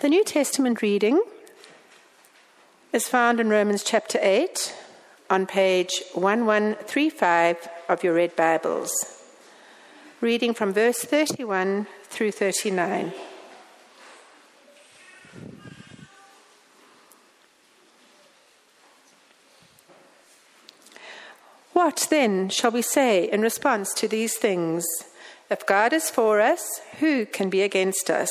The New Testament reading is found in Romans chapter 8 on page 1135 of your Red Bibles, reading from verse 31 through 39. What then shall we say in response to these things? If God is for us, who can be against us?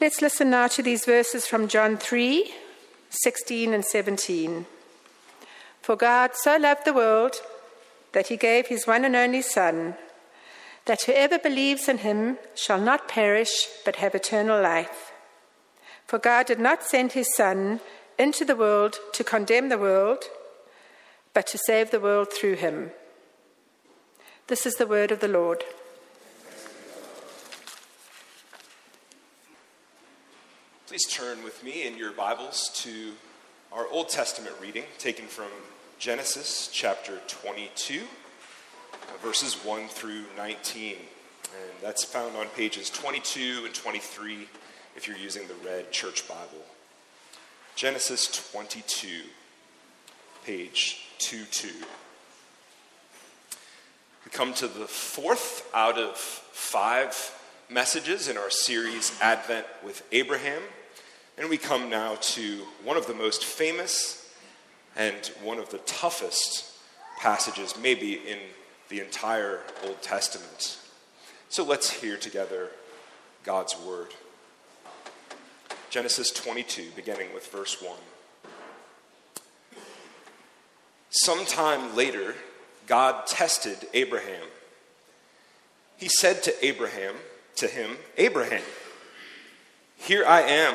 Let's listen now to these verses from John 3, 16 and 17. For God so loved the world that he gave his one and only Son, that whoever believes in him shall not perish but have eternal life. For God did not send his Son into the world to condemn the world, but to save the world through him. This is the word of the Lord. Please turn with me in your Bibles to our Old Testament reading taken from Genesis chapter 22, verses 1 through 19. And that's found on pages 22 and 23 if you're using the Red Church Bible. Genesis 22, page 22. We come to the fourth out of five messages in our series Advent with Abraham. And we come now to one of the most famous and one of the toughest passages maybe in the entire Old Testament. So let's hear together God's word. Genesis 22, beginning with verse 1. Sometime later, God tested Abraham. He said to him, Abraham. Here I am,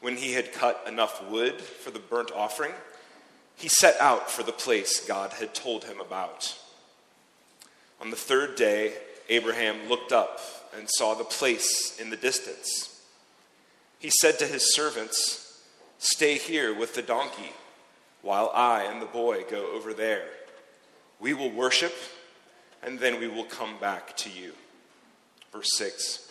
When he had cut enough wood for the burnt offering, he set out for the place God had told him about. On the third day, Abraham looked up and saw the place in the distance. He said to his servants, stay here with the donkey while I and the boy go over there. We will worship, and then we will come back to you. Verse 6,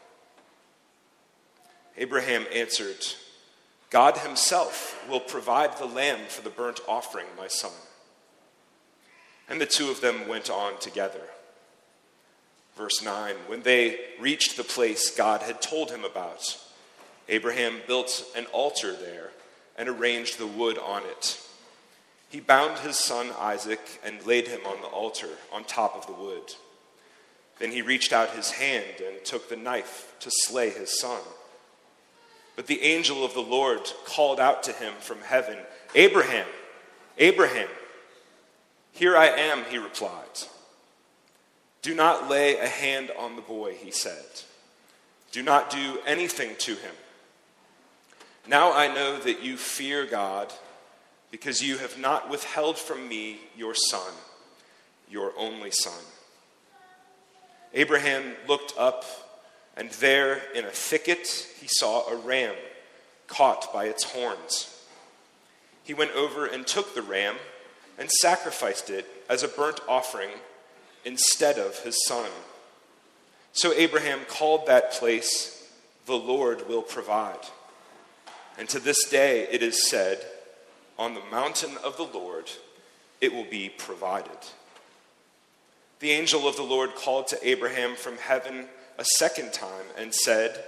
Abraham answered, God himself will provide the lamb for the burnt offering, my son. And the two of them went on together. Verse 9, when they reached the place God had told him about, Abraham built an altar there and arranged the wood on it. He bound his son Isaac and laid him on the altar on top of the wood. Then he reached out his hand and took the knife to slay his son. But the angel of the Lord called out to him from heaven, "Abraham, Abraham." "Here I am," he replied. "Do not lay a hand on the boy," he said. "Do not do anything to him. Now I know that you fear God, because you have not withheld from me your son, your only son." Abraham looked up, and there in a thicket he saw a ram caught by its horns. He went over and took the ram and sacrificed it as a burnt offering instead of his son. So Abraham called that place, "The Lord Will Provide." And to this day it is said, "On the mountain of the Lord it will be provided." The angel of the Lord called to Abraham from heaven a second time and said,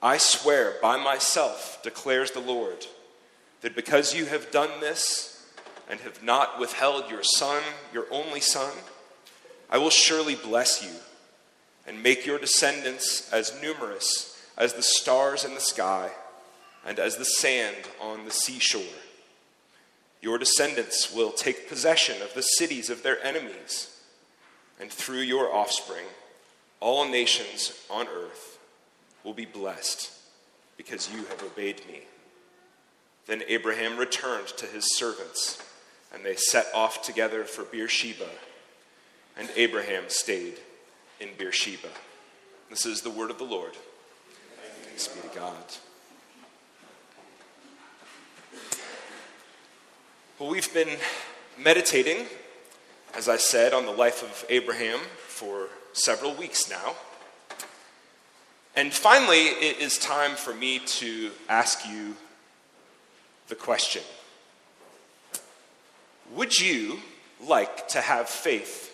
"I swear by myself, declares the Lord, that because you have done this and have not withheld your son, your only son, I will surely bless you and make your descendants as numerous as the stars in the sky and as the sand on the seashore. Your descendants will take possession of the cities of their enemies, and through your offspring, all nations on earth will be blessed because you have obeyed me." Then Abraham returned to his servants, and they set off together for Beersheba, and Abraham stayed in Beersheba. This is the word of the Lord. Thanks be to God. Well, we've been meditating, as I said, on the life of Abraham for several weeks now. And finally, it is time for me to ask you the question: would you like to have faith?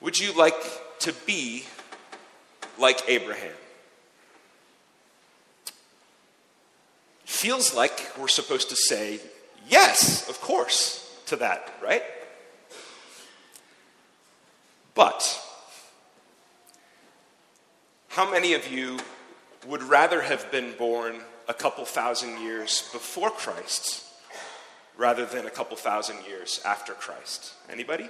Would you like to be like Abraham? Feels like we're supposed to say yes, of course, to that, right? But how many of you would rather have been born a couple thousand years before Christ rather than a couple thousand years after Christ? Anybody?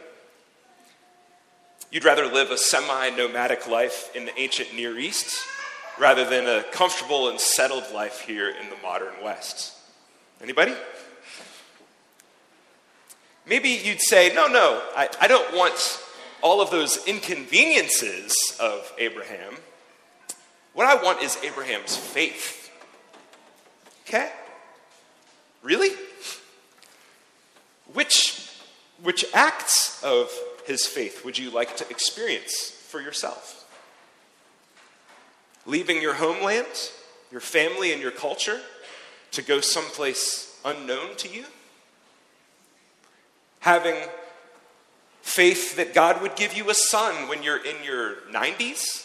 You'd rather live a semi-nomadic life in the ancient Near East rather than a comfortable and settled life here in the modern West. Anybody? Maybe you'd say, no, I don't want all of those inconveniences of Abraham. What I want is Abraham's faith. Okay? Really? Which acts of his faith would you like to experience for yourself? Leaving your homeland, your family, and your culture to go someplace unknown to you? Having faith that God would give you a son when you're in your 90s?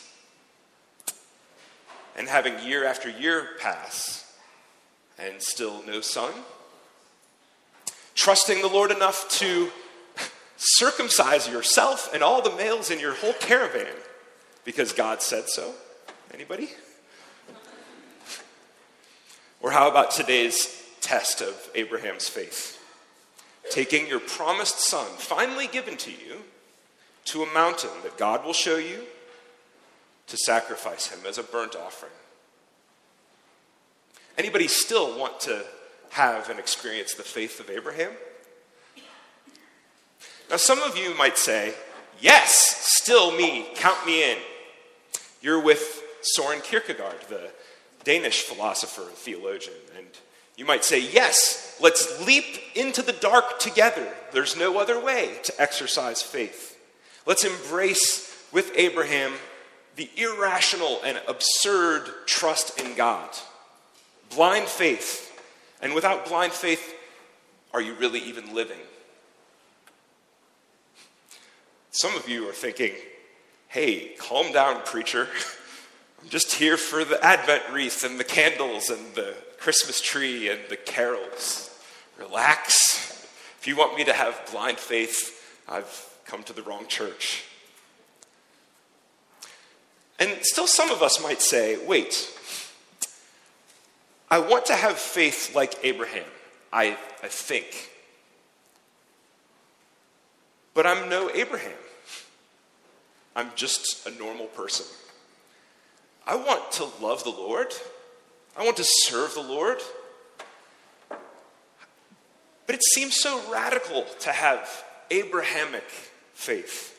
And having year after year pass and still no son? Trusting the Lord enough to circumcise yourself and all the males in your whole caravan because God said so? Anybody? Or how about today's test of Abraham's faith? Taking your promised son, finally given to you, to a mountain that God will show you, to sacrifice him as a burnt offering. Anybody still want to have and experience the faith of Abraham? Now, some of you might say, yes, still me, count me in. You're with Søren Kierkegaard, the Danish philosopher and theologian. And you might say, yes, let's leap into the dark together. There's no other way to exercise faith. Let's embrace with Abraham the irrational and absurd trust in God. Blind faith. And without blind faith, are you really even living? Some of you are thinking, hey, calm down, preacher. I'm just here for the Advent wreath and the candles and the Christmas tree and the carols. Relax. If you want me to have blind faith, I've come to the wrong church. And still some of us might say, wait, I want to have faith like Abraham, I think. But I'm no Abraham. I'm just a normal person. I want to love the Lord. I want to serve the Lord. But it seems so radical to have Abrahamic faith.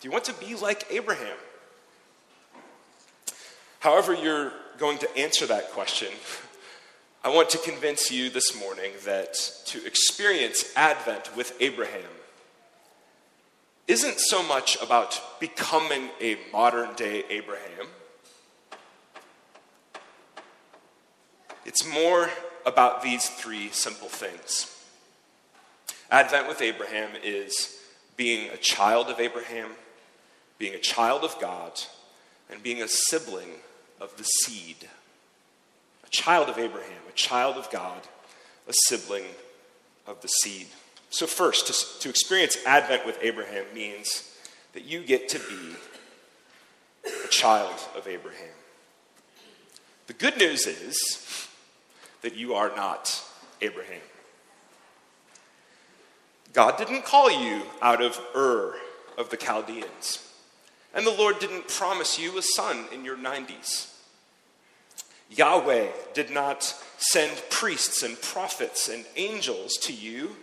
Do you want to be like Abraham? However you're going to answer that question, I want to convince you this morning that to experience Advent with Abraham isn't so much about becoming a modern-day Abraham. It's more about these three simple things. Advent with Abraham is being a child of Abraham, being a child of God, and being a sibling of the seed. A child of Abraham, a child of God, a sibling of the seed. So first, to experience Advent with Abraham means that you get to be a child of Abraham. The good news is that you are not Abraham. God didn't call you out of Ur of the Chaldeans. And the Lord didn't promise you a son in your 90s. Yahweh did not send priests and prophets and angels to you.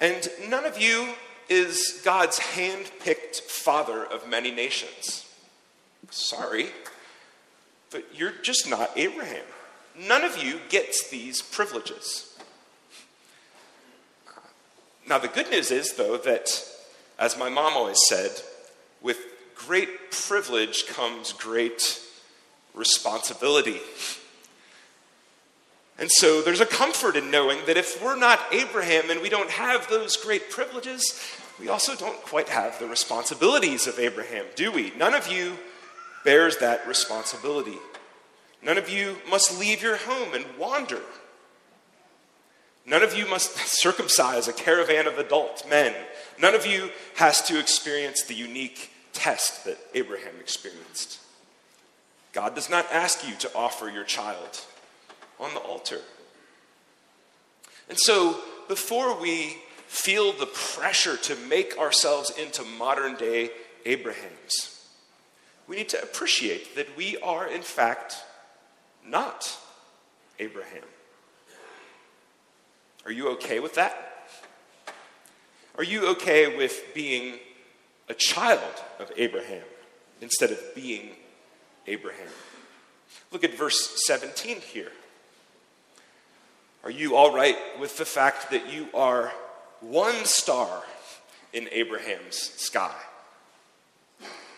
And none of you is God's hand-picked father of many nations. Sorry, but you're just not Abraham. None of you gets these privileges. Now, the good news is, though, that, as my mom always said, with great privilege comes great responsibility. And so there's a comfort in knowing that if we're not Abraham and we don't have those great privileges, we also don't quite have the responsibilities of Abraham, do we? None of you bears that responsibility. None of you must leave your home and wander. None of you must circumcise a caravan of adult men. None of you has to experience the unique test that Abraham experienced. God does not ask you to offer your child on the altar. And so, before we feel the pressure to make ourselves into modern-day Abrahams, we need to appreciate that we are, in fact, not Abraham. Are you okay with that? Are you okay with being a child of Abraham instead of being Abraham? Look at verse 17 here. Are you all right with the fact that you are one star in Abraham's sky?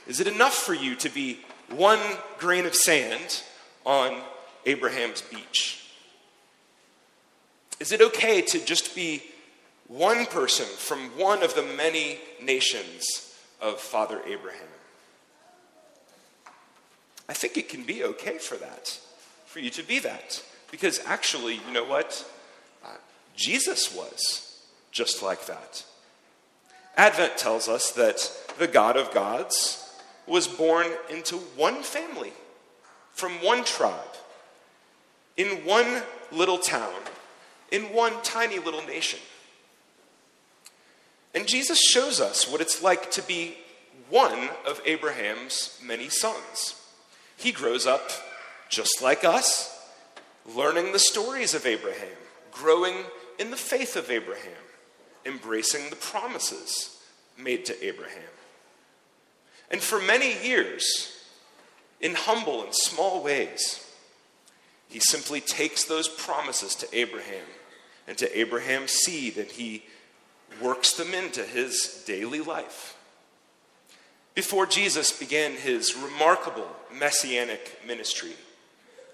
Is it enough for you to be one grain of sand on Abraham's beach? Is it okay to just be one person from one of the many nations of Father Abraham? I think it can be okay for that, for you to be that. Because actually, you know what? Jesus was just like that. Advent tells us that the God of gods was born into one family, from one tribe, in one little town, in one tiny little nation. And Jesus shows us what it's like to be one of Abraham's many sons. He grows up just like us, learning the stories of Abraham, growing in the faith of Abraham, embracing the promises made to Abraham. And for many years, in humble and small ways, he simply takes those promises to Abraham and to Abraham's seed, and he works them into his daily life. Before Jesus began his remarkable messianic ministry,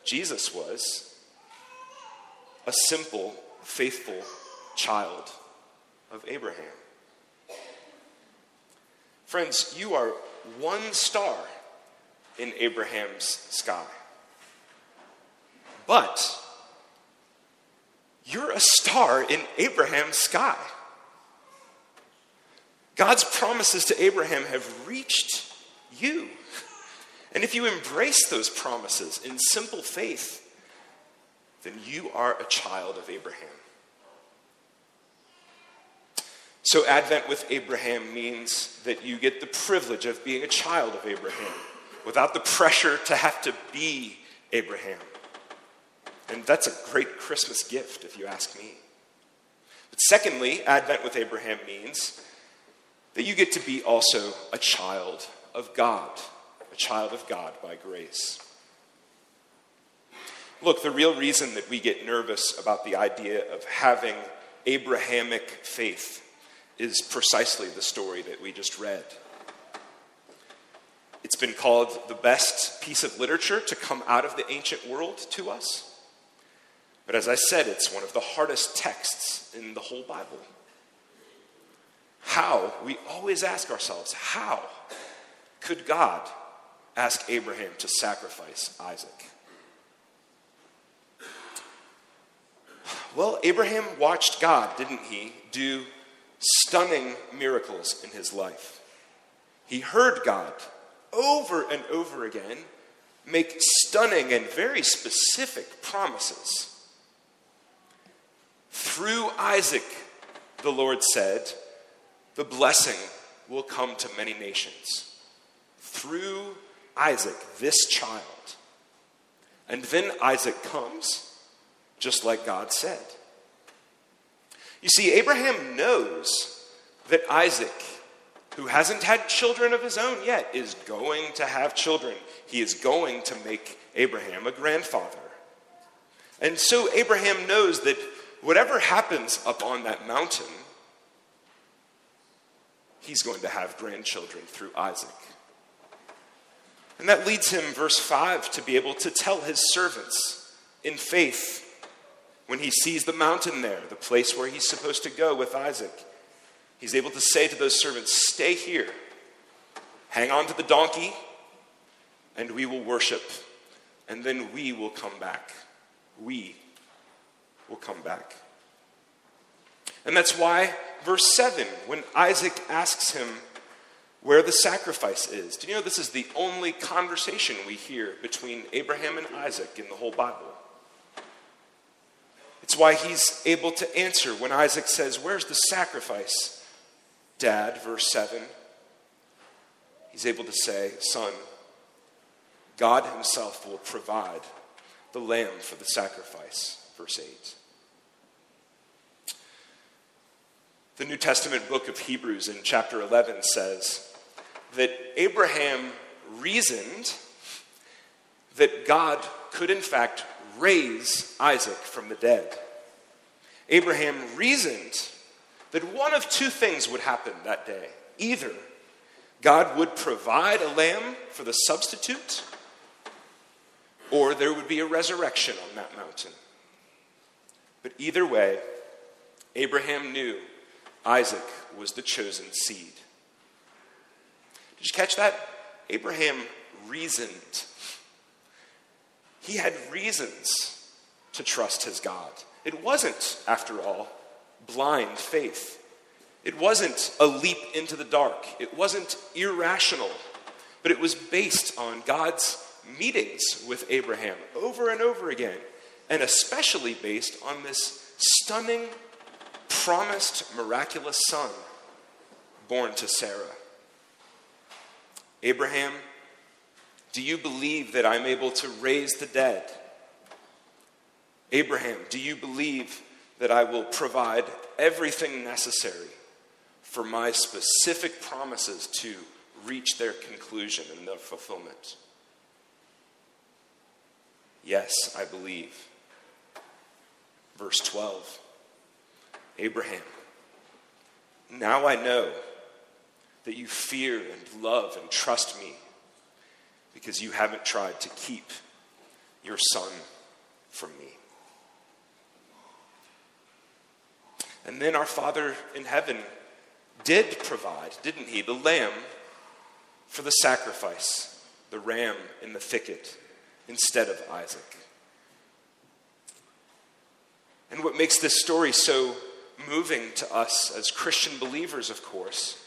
Jesus was a simple, faithful child of Abraham. Friends, you are one star in Abraham's sky. But you're a star in Abraham's sky. God's promises to Abraham have reached you. And if you embrace those promises in simple faith, then you are a child of Abraham. So Advent with Abraham means that you get the privilege of being a child of Abraham without the pressure to have to be Abraham. And that's a great Christmas gift, if you ask me. But secondly, Advent with Abraham means that you get to be also a child of God. A child of God by grace. Look, the real reason that we get nervous about the idea of having Abrahamic faith is precisely the story that we just read. It's been called the best piece of literature to come out of the ancient world to us. But as I said, it's one of the hardest texts in the whole Bible. How? We always ask ourselves, how could God ask Abraham to sacrifice Isaac? Well, Abraham watched God, didn't he, do stunning miracles in his life. He heard God over and over again make stunning and very specific promises. Through Isaac, the Lord said, the blessing will come to many nations. Through Isaac, this child. And then Isaac comes, just like God said. You see, Abraham knows that Isaac, who hasn't had children of his own yet, is going to have children. He is going to make Abraham a grandfather. And so Abraham knows that whatever happens up on that mountain, he's going to have grandchildren through Isaac. And that leads him, verse 5, to be able to tell his servants in faith when he sees the mountain there, the place where he's supposed to go with Isaac. He's able to say to those servants, stay here, hang on to the donkey, and we will worship, and then we will come back. We will come back. And that's why, verse 7, when Isaac asks him where the sacrifice is. Do you know this is the only conversation we hear between Abraham and Isaac in the whole Bible? It's why he's able to answer when Isaac says, where's the sacrifice, Dad, verse 7. He's able to say, son, God himself will provide the lamb for the sacrifice, verse 8. The New Testament book of Hebrews in chapter 11 says that Abraham reasoned that God could in fact raise Isaac from the dead. Abraham reasoned that one of two things would happen that day. Either God would provide a lamb for the substitute, or there would be a resurrection on that mountain. But either way, Abraham knew Isaac was the chosen seed. Did you catch that? Abraham reasoned. He had reasons to trust his God. It wasn't, after all, blind faith. It wasn't a leap into the dark. It wasn't irrational. But it was based on God's meetings with Abraham over and over again, and especially based on this stunning promised miraculous son born to Sarah. Abraham, do you believe that I'm able to raise the dead? Abraham, do you believe that I will provide everything necessary for my specific promises to reach their conclusion and their fulfillment? Yes, I believe. Verse 12. Abraham, now I know that you fear and love and trust me because you haven't tried to keep your son from me. And then our Father in heaven did provide, didn't he? The lamb for the sacrifice, the ram in the thicket instead of Isaac. And what makes this story so moving to us as Christian believers, of course,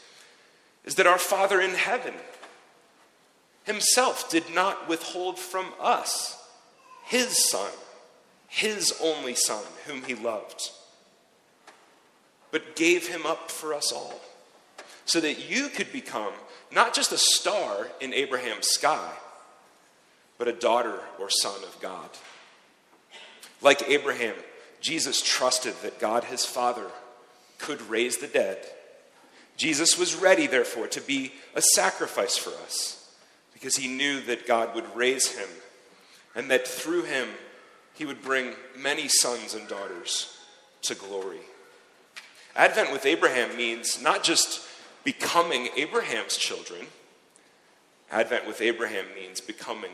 is that our Father in heaven himself did not withhold from us his Son, his only Son, whom he loved, but gave him up for us all, so that you could become not just a star in Abraham's sky, but a daughter or son of God. Like Abraham, Jesus trusted that God, his Father, could raise the dead. Jesus was ready, therefore, to be a sacrifice for us, because he knew that God would raise him, and that through him, he would bring many sons and daughters to glory. Advent with Abraham means not just becoming Abraham's children. Advent with Abraham means becoming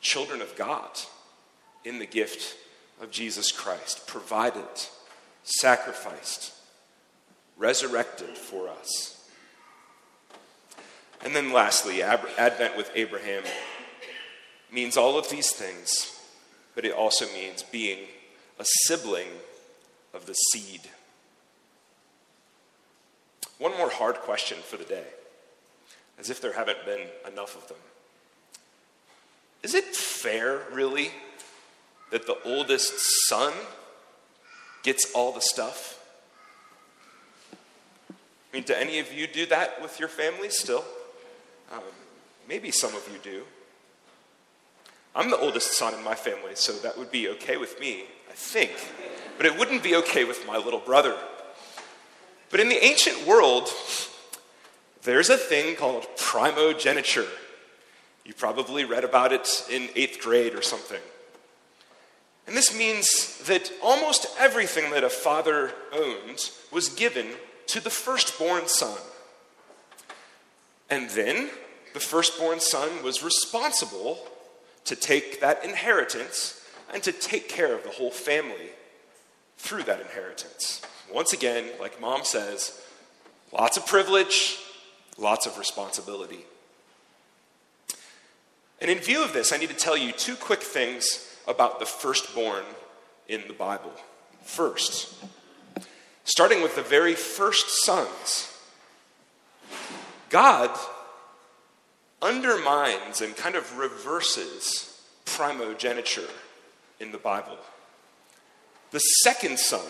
children of God in the gift of Jesus Christ, provided, sacrificed, resurrected for us. And then lastly, Advent with Abraham means all of these things, but it also means being a sibling of the seed. One more hard question for the day, as if there haven't been enough of them. Is it fair, really, that the oldest son gets all the stuff? I mean, do any of you do that with your families still? Maybe some of you do. I'm the oldest son in my family, so that would be okay with me, I think. But it wouldn't be okay with my little brother. But in the ancient world, there's a thing called primogeniture. You probably read about it in 8th grade or something. And this means that almost everything that a father owned was given to the firstborn son. And then the firstborn son was responsible to take that inheritance and to take care of the whole family through that inheritance. Once again, like Mom says, lots of privilege, lots of responsibility. And in view of this, I need to tell you two quick things about the firstborn in the Bible. First, starting with the very first sons, God undermines and kind of reverses primogeniture in the Bible. The second son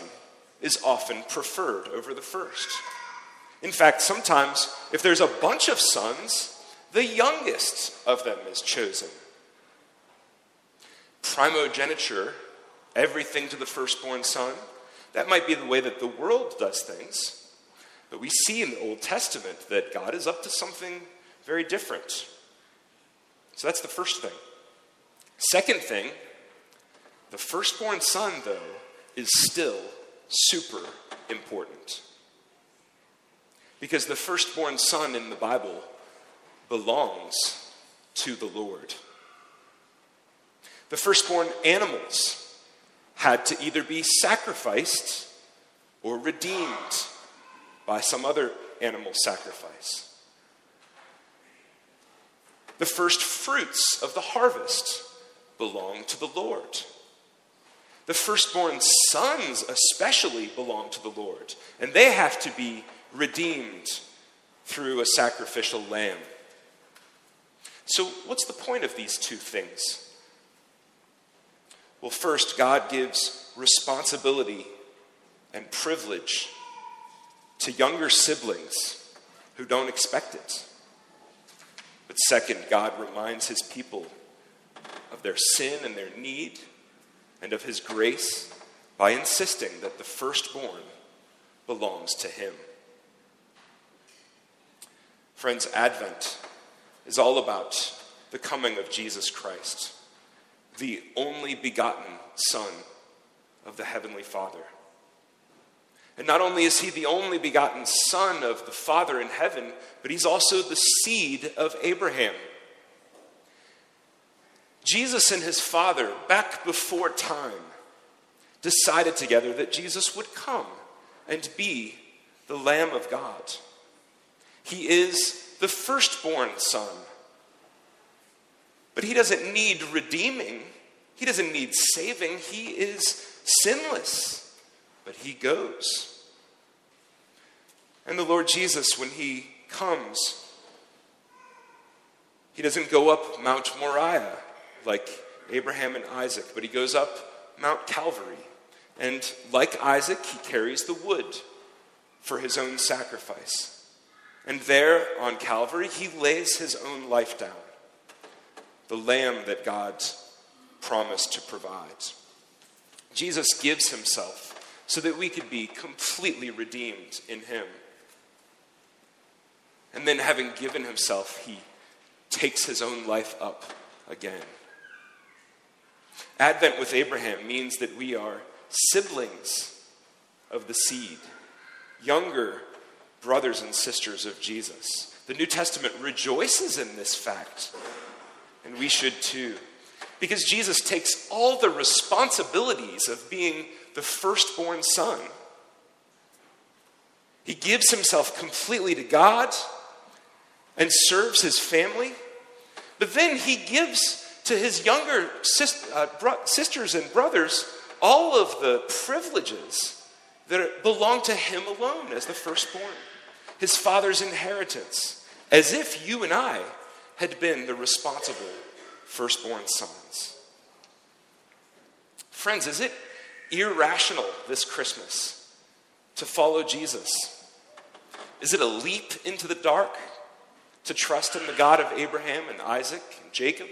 is often preferred over the first. In fact, sometimes if there's a bunch of sons, the youngest of them is chosen. Primogeniture, everything to the firstborn son, that might be the way that the world does things, but we see in the Old Testament that God is up to something very different. So that's the first thing. Second thing, the firstborn son, though, is still super important, because the firstborn son in the Bible belongs to the Lord. The firstborn animals had to either be sacrificed or redeemed by some other animal sacrifice. The first fruits of the harvest belong to the Lord. The firstborn sons especially belong to the Lord, and they have to be redeemed through a sacrificial lamb. So what's the point of these two things? Well, first, God gives responsibility and privilege to younger siblings who don't expect it. But second, God reminds his people of their sin and their need and of his grace by insisting that the firstborn belongs to him. Friends, Advent is all about the coming of Jesus Christ, the only begotten Son of the Heavenly Father. And not only is he the only begotten Son of the Father in heaven, but he's also the seed of Abraham. Jesus and his Father, back before time, decided together that Jesus would come and be the Lamb of God. He is the firstborn Son. But he doesn't need redeeming. He doesn't need saving. He is sinless. But he goes. And the Lord Jesus, when he comes, he doesn't go up Mount Moriah like Abraham and Isaac, but he goes up Mount Calvary. And like Isaac, he carries the wood for his own sacrifice. And there on Calvary, he lays his own life down. The lamb that God promised to provide. Jesus gives himself so that we could be completely redeemed in him. And then having given himself, he takes his own life up again. Advent with Abraham means that we are siblings of the seed, younger brothers and sisters of Jesus. The New Testament rejoices in this fact. And we should too. Because Jesus takes all the responsibilities of being the firstborn son. He gives himself completely to God and serves his family. But then he gives to his younger sisters and brothers all of the privileges that belong to him alone as the firstborn. His father's inheritance. As if you and I had been the responsible firstborn sons. Friends, is it irrational this Christmas to follow Jesus? Is it a leap into the dark to trust in the God of Abraham and Isaac and Jacob?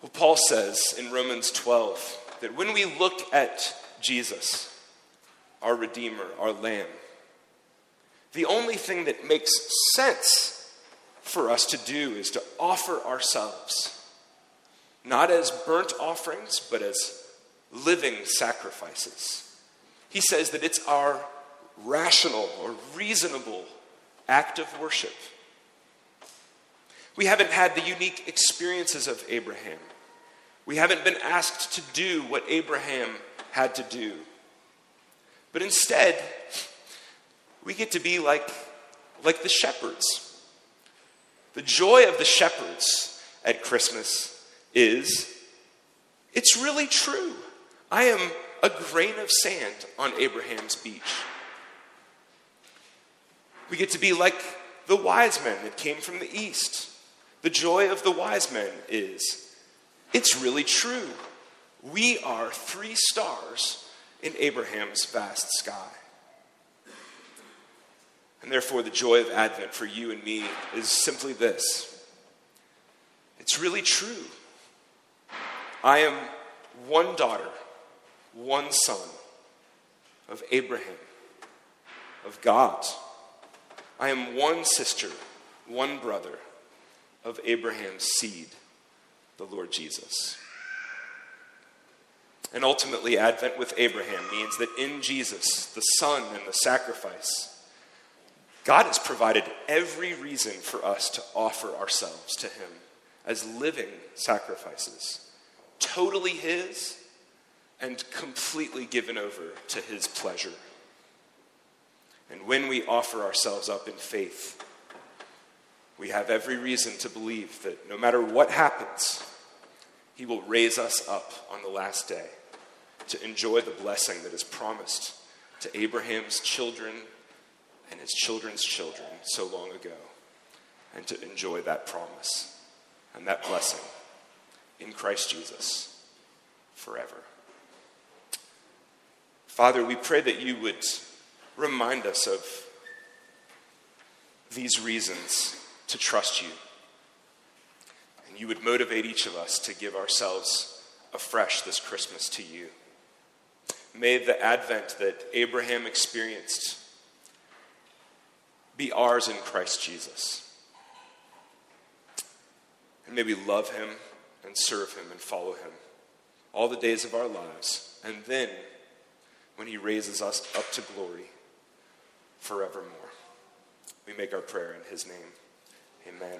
Well, Paul says in Romans 12 that when we look at Jesus, our Redeemer, our Lamb, the only thing that makes sense for us to do is to offer ourselves, not as burnt offerings, but as living sacrifices. He says that it's our rational or reasonable act of worship. We haven't had the unique experiences of Abraham. We haven't been asked to do what Abraham had to do. But instead, we get to be like the shepherds. The joy of the shepherds at Christmas is, it's really true. I am a grain of sand on Abraham's beach. We get to be like the wise men that came from the east. The joy of the wise men is, it's really true. We are 3 stars in Abraham's vast sky. And therefore, the joy of Advent for you and me is simply this. It's really true. I am 1 daughter, 1 son of Abraham, of God. I am 1 sister, 1 brother of Abraham's seed, the Lord Jesus. And ultimately, Advent with Abraham means that in Jesus, the Son and the sacrifice, God has provided every reason for us to offer ourselves to him as living sacrifices, totally his and completely given over to his pleasure. And when we offer ourselves up in faith, we have every reason to believe that no matter what happens, he will raise us up on the last day to enjoy the blessing that is promised to Abraham's children and his children's children so long ago, and to enjoy that promise and that blessing in Christ Jesus forever. Father, we pray that you would remind us of these reasons to trust you, and you would motivate each of us to give ourselves afresh this Christmas to you. May the Advent that Abraham experienced be ours in Christ Jesus. And may we love him and serve him and follow him all the days of our lives. And then, when he raises us up to glory forevermore, we make our prayer in his name. Amen.